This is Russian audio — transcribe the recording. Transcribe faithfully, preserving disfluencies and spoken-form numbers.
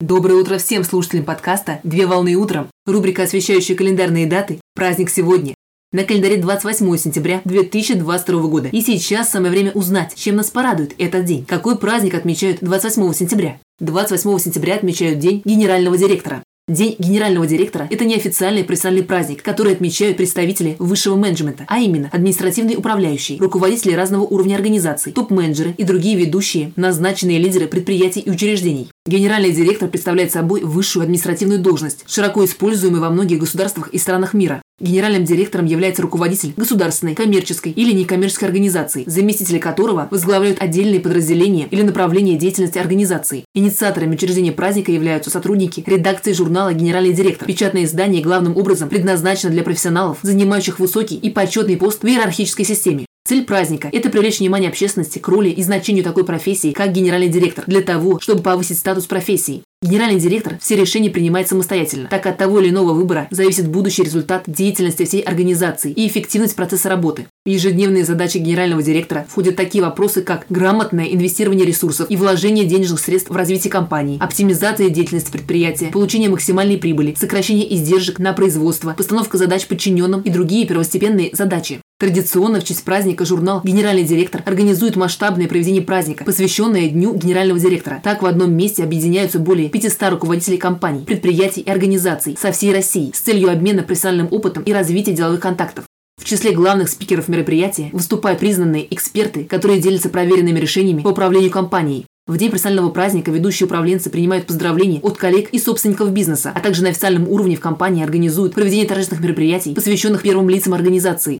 Доброе утро всем слушателям подкаста «Две волны утром», рубрика, освещающая календарные даты, праздник сегодня. На календаре двадцать восьмое сентября две тысячи двадцать второго года. И сейчас самое время узнать, чем нас порадует этот день. Какой праздник отмечают двадцать восьмого сентября? двадцать восьмого сентября отмечают День генерального директора. День генерального директора – это неофициальный профессиональный праздник, который отмечают представители высшего менеджмента, а именно административные управляющие, руководители разного уровня организаций, топ-менеджеры и другие ведущие, назначенные лидеры предприятий и учреждений. Генеральный директор представляет собой высшую административную должность, широко используемую во многих государствах и странах мира. Генеральным директором является руководитель государственной, коммерческой или некоммерческой организации, заместители которого возглавляют отдельные подразделения или направления деятельности организации. Инициаторами учреждения праздника являются сотрудники редакции журнала «Генеральный директор». Печатное издание главным образом предназначено для профессионалов, занимающих высокий и почетный пост в иерархической системе. Цель праздника – это привлечь внимание общественности к роли и значению такой профессии, как генеральный директор, для того, чтобы повысить статус профессии. Генеральный директор все решения принимает самостоятельно, так как от того или иного выбора зависит будущий результат деятельности всей организации и эффективность процесса работы. В ежедневные задачи генерального директора входят такие вопросы, как грамотное инвестирование ресурсов и вложение денежных средств в развитие компании, оптимизация деятельности предприятия, получение максимальной прибыли, сокращение издержек на производство, постановка задач подчиненным и другие первостепенные задачи. Традиционно в честь праздника журнал «Генеральный директор» организует масштабное проведение праздника, посвященное Дню генерального директора. Так в одном месте объединяются более пятисот руководителей компаний, предприятий и организаций со всей России с целью обмена профессиональным опытом и развития деловых контактов. В числе главных спикеров мероприятия выступают признанные эксперты, которые делятся проверенными решениями по управлению компанией. В день профессионального праздника ведущие управленцы принимают поздравления от коллег и собственников бизнеса, а также на официальном уровне в компании организуют проведение торжественных мероприятий, посвященных первым лицам организации.